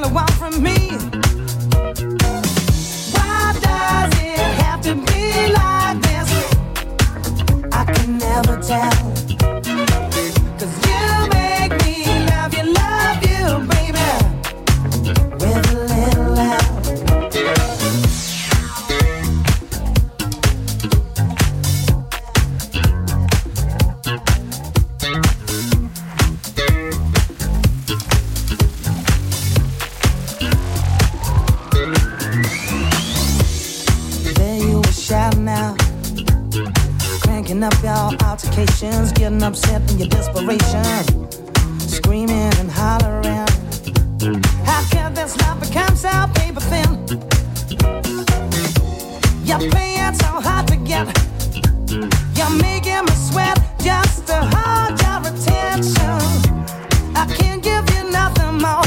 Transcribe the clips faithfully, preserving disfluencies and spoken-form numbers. really want from me? Why does it have to be like this? I can never tell. Cause you make me love you, love you, baby, with a little help. Up your altercations, getting upset in your desperation, screaming and hollering. How can this love become so paper thin? You're playing so hard to get. You're making me sweat just to hold your attention. I can't give you nothing more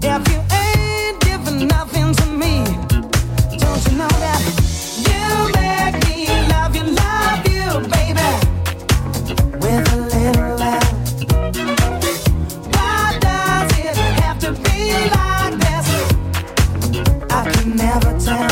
if you ain't giving nothing to me. Don't you know that you make me love you, love you? Baby, with a little love. Why does it have to be like this? I can never tell.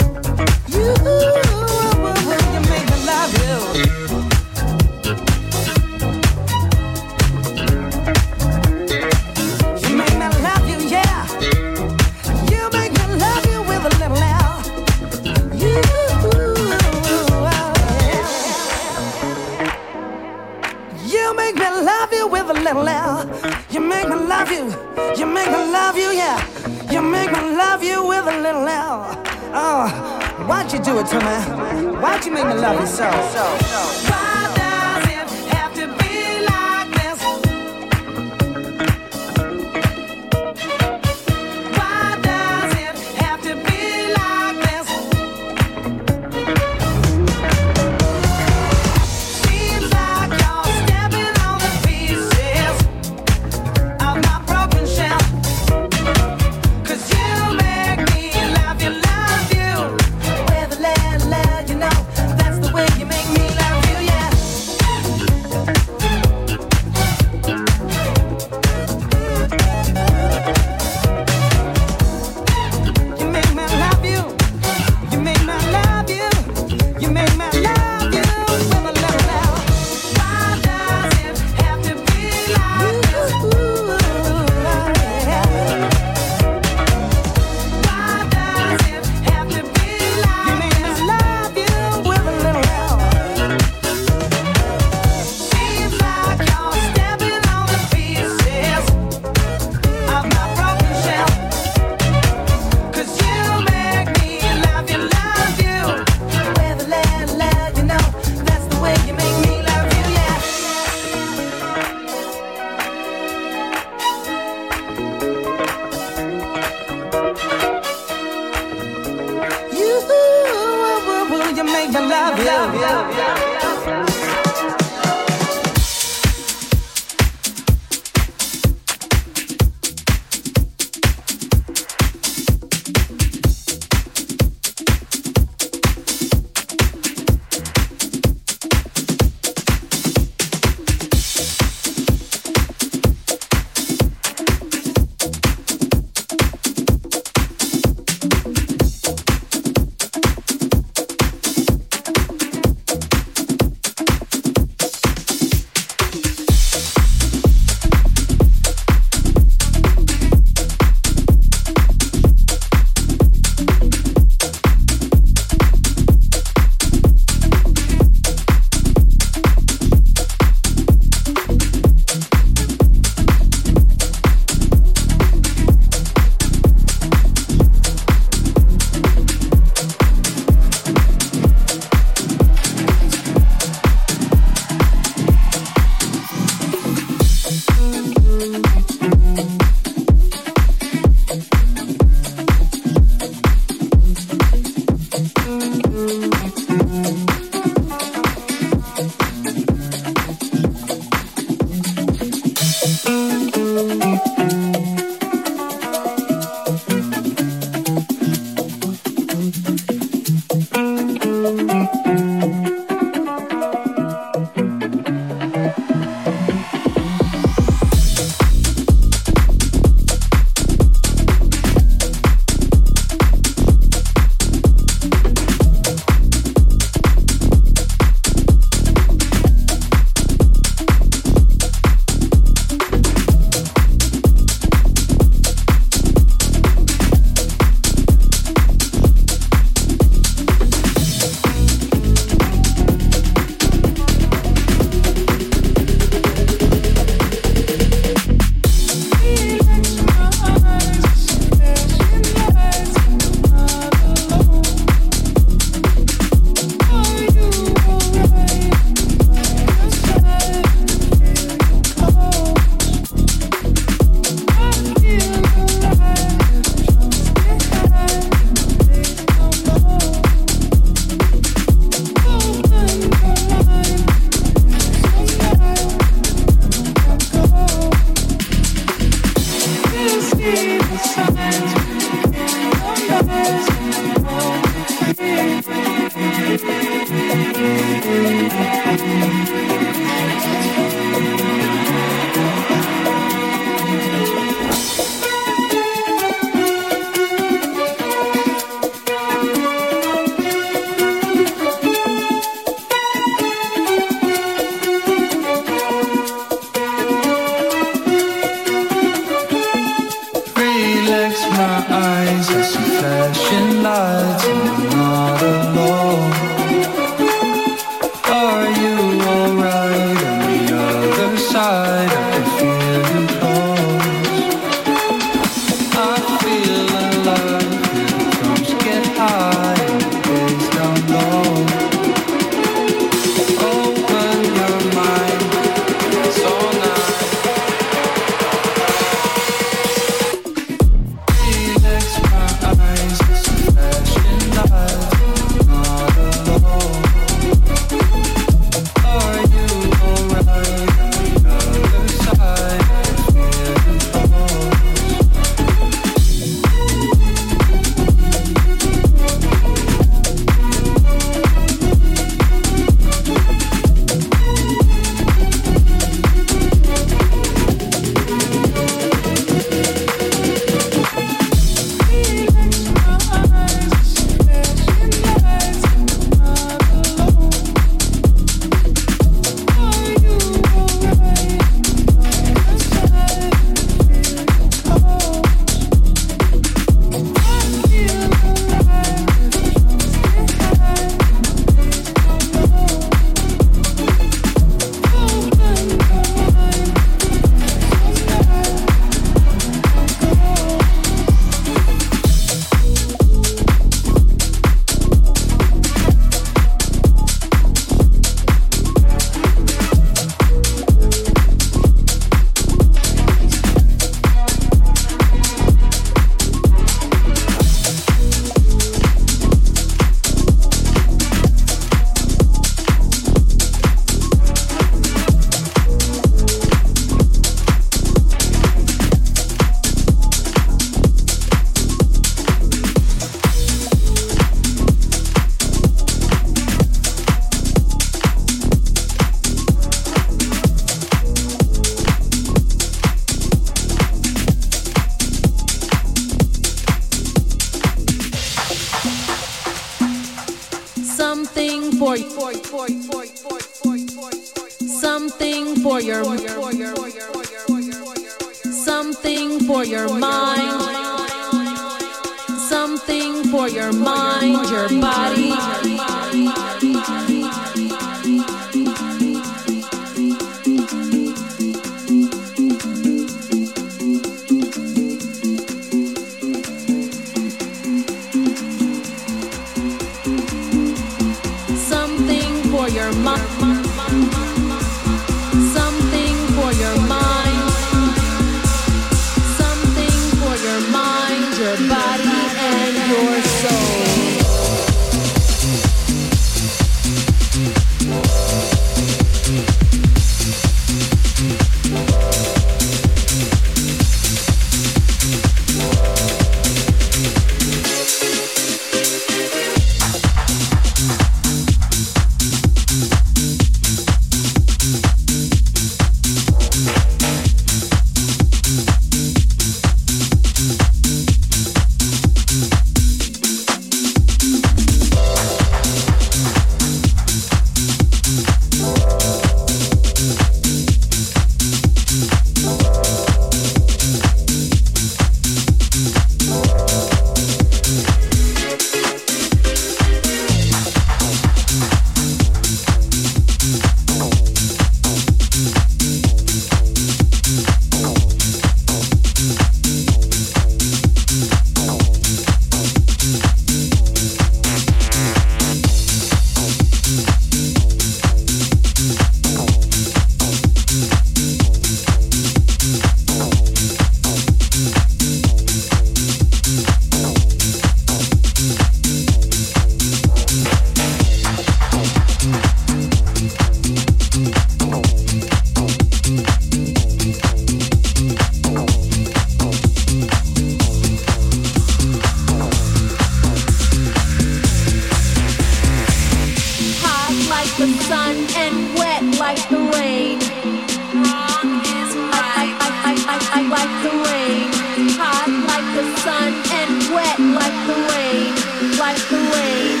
the sun and wet like the rain, like the rain.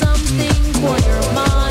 Something for your mind.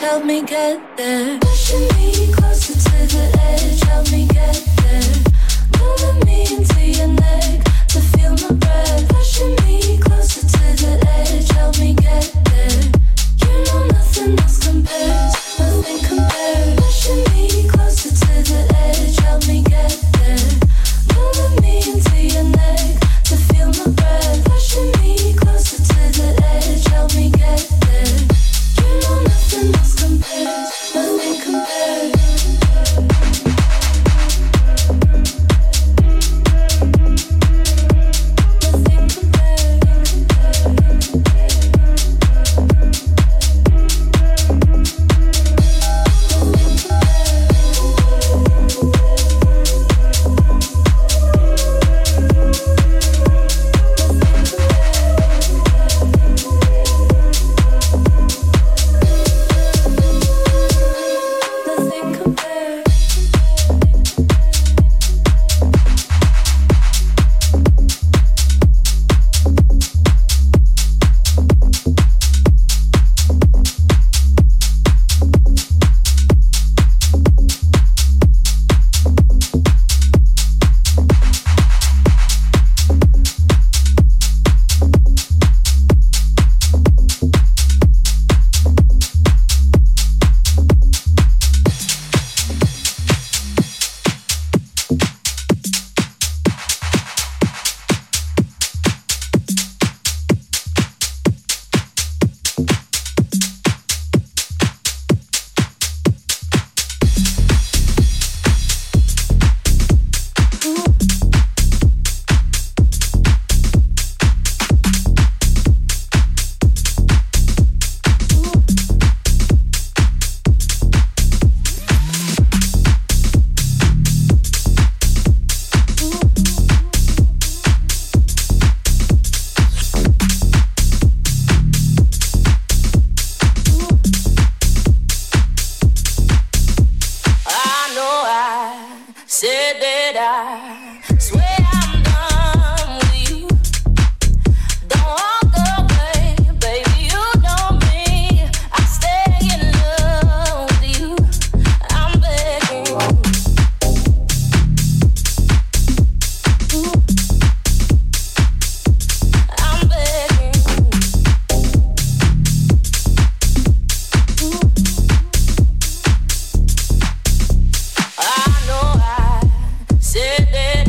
help me get there. Pushing me closer to the edge, help me get there. Pulling me into your neck to feel my breath. Pushing me closer to the edge, help me get there. You know nothing else compares, nothing compares. Pushing me closer to the edge, help me get there. Pulling me into your neck to feel my breath. Pushing me closer to the edge, help me get there. You know nothing else compares, nothing compares. Sit there.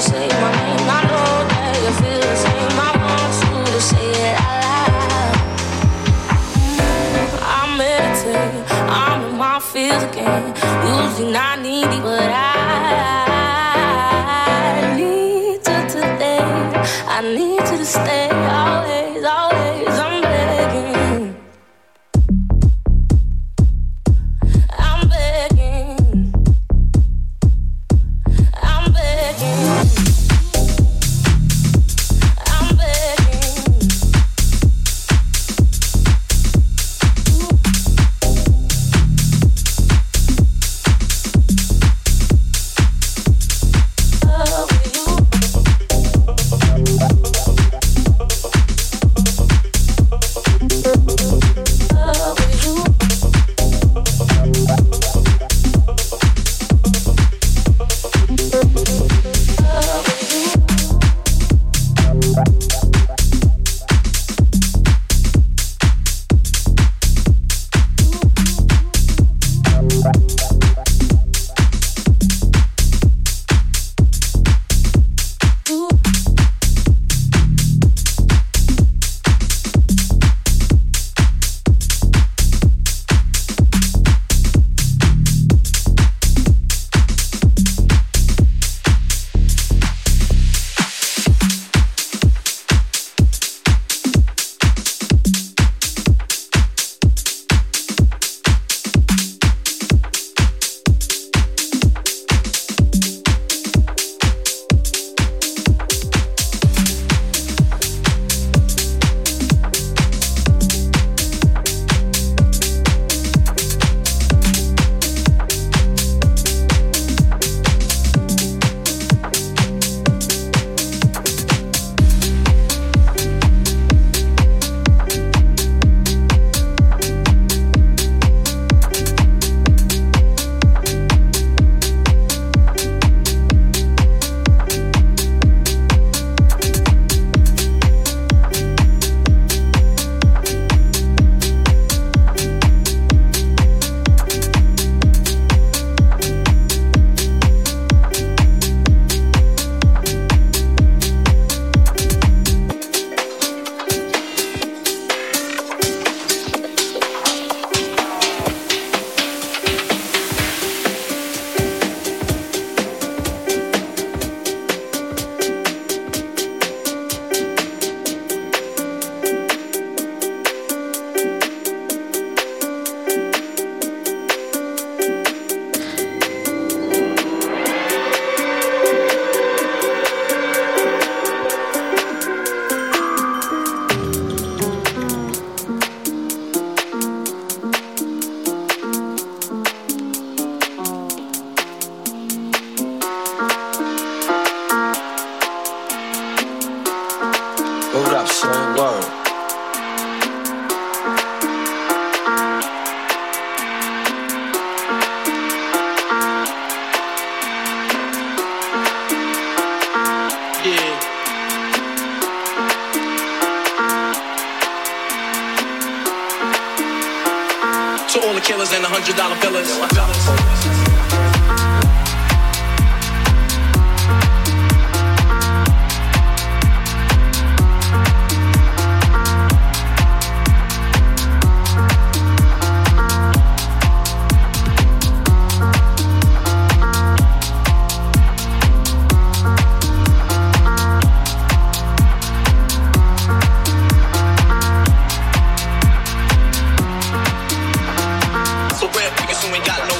to say my name. I know that you feel the same. I want you to say it out loud. I meditate, I'm in my feels again. Usually not needy, but I need you today. I need you to stay always, always. I'm begging.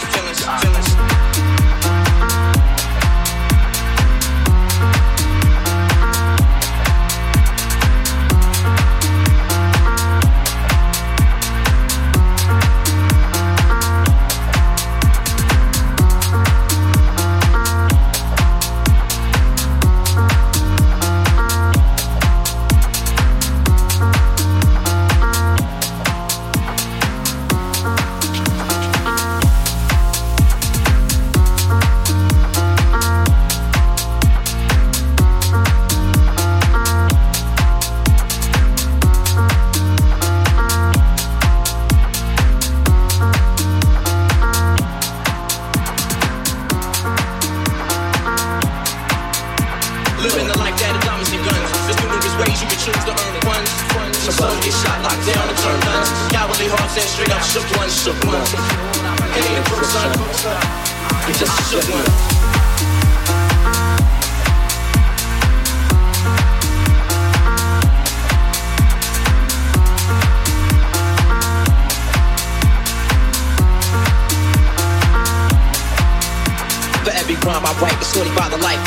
Feelings, feelings. Living the life that of diamonds and guns. There's numerous ways you can choose to earn ones. Some souls get shot, locked down, and turned guns. Cowardly hearts and straight up shook ones, shook ones. It ain't a proof, son. It's just a shook one. Every rhyme I write is sorted by the light.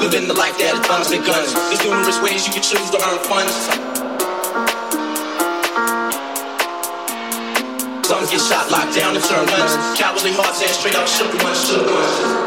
Living the life that comes and guns. There's numerous ways you can choose to earn funds. Some get shot, locked down, and turn guns. Cowardly hearts and straight up shook ones, shook ones.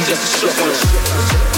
Just a short one.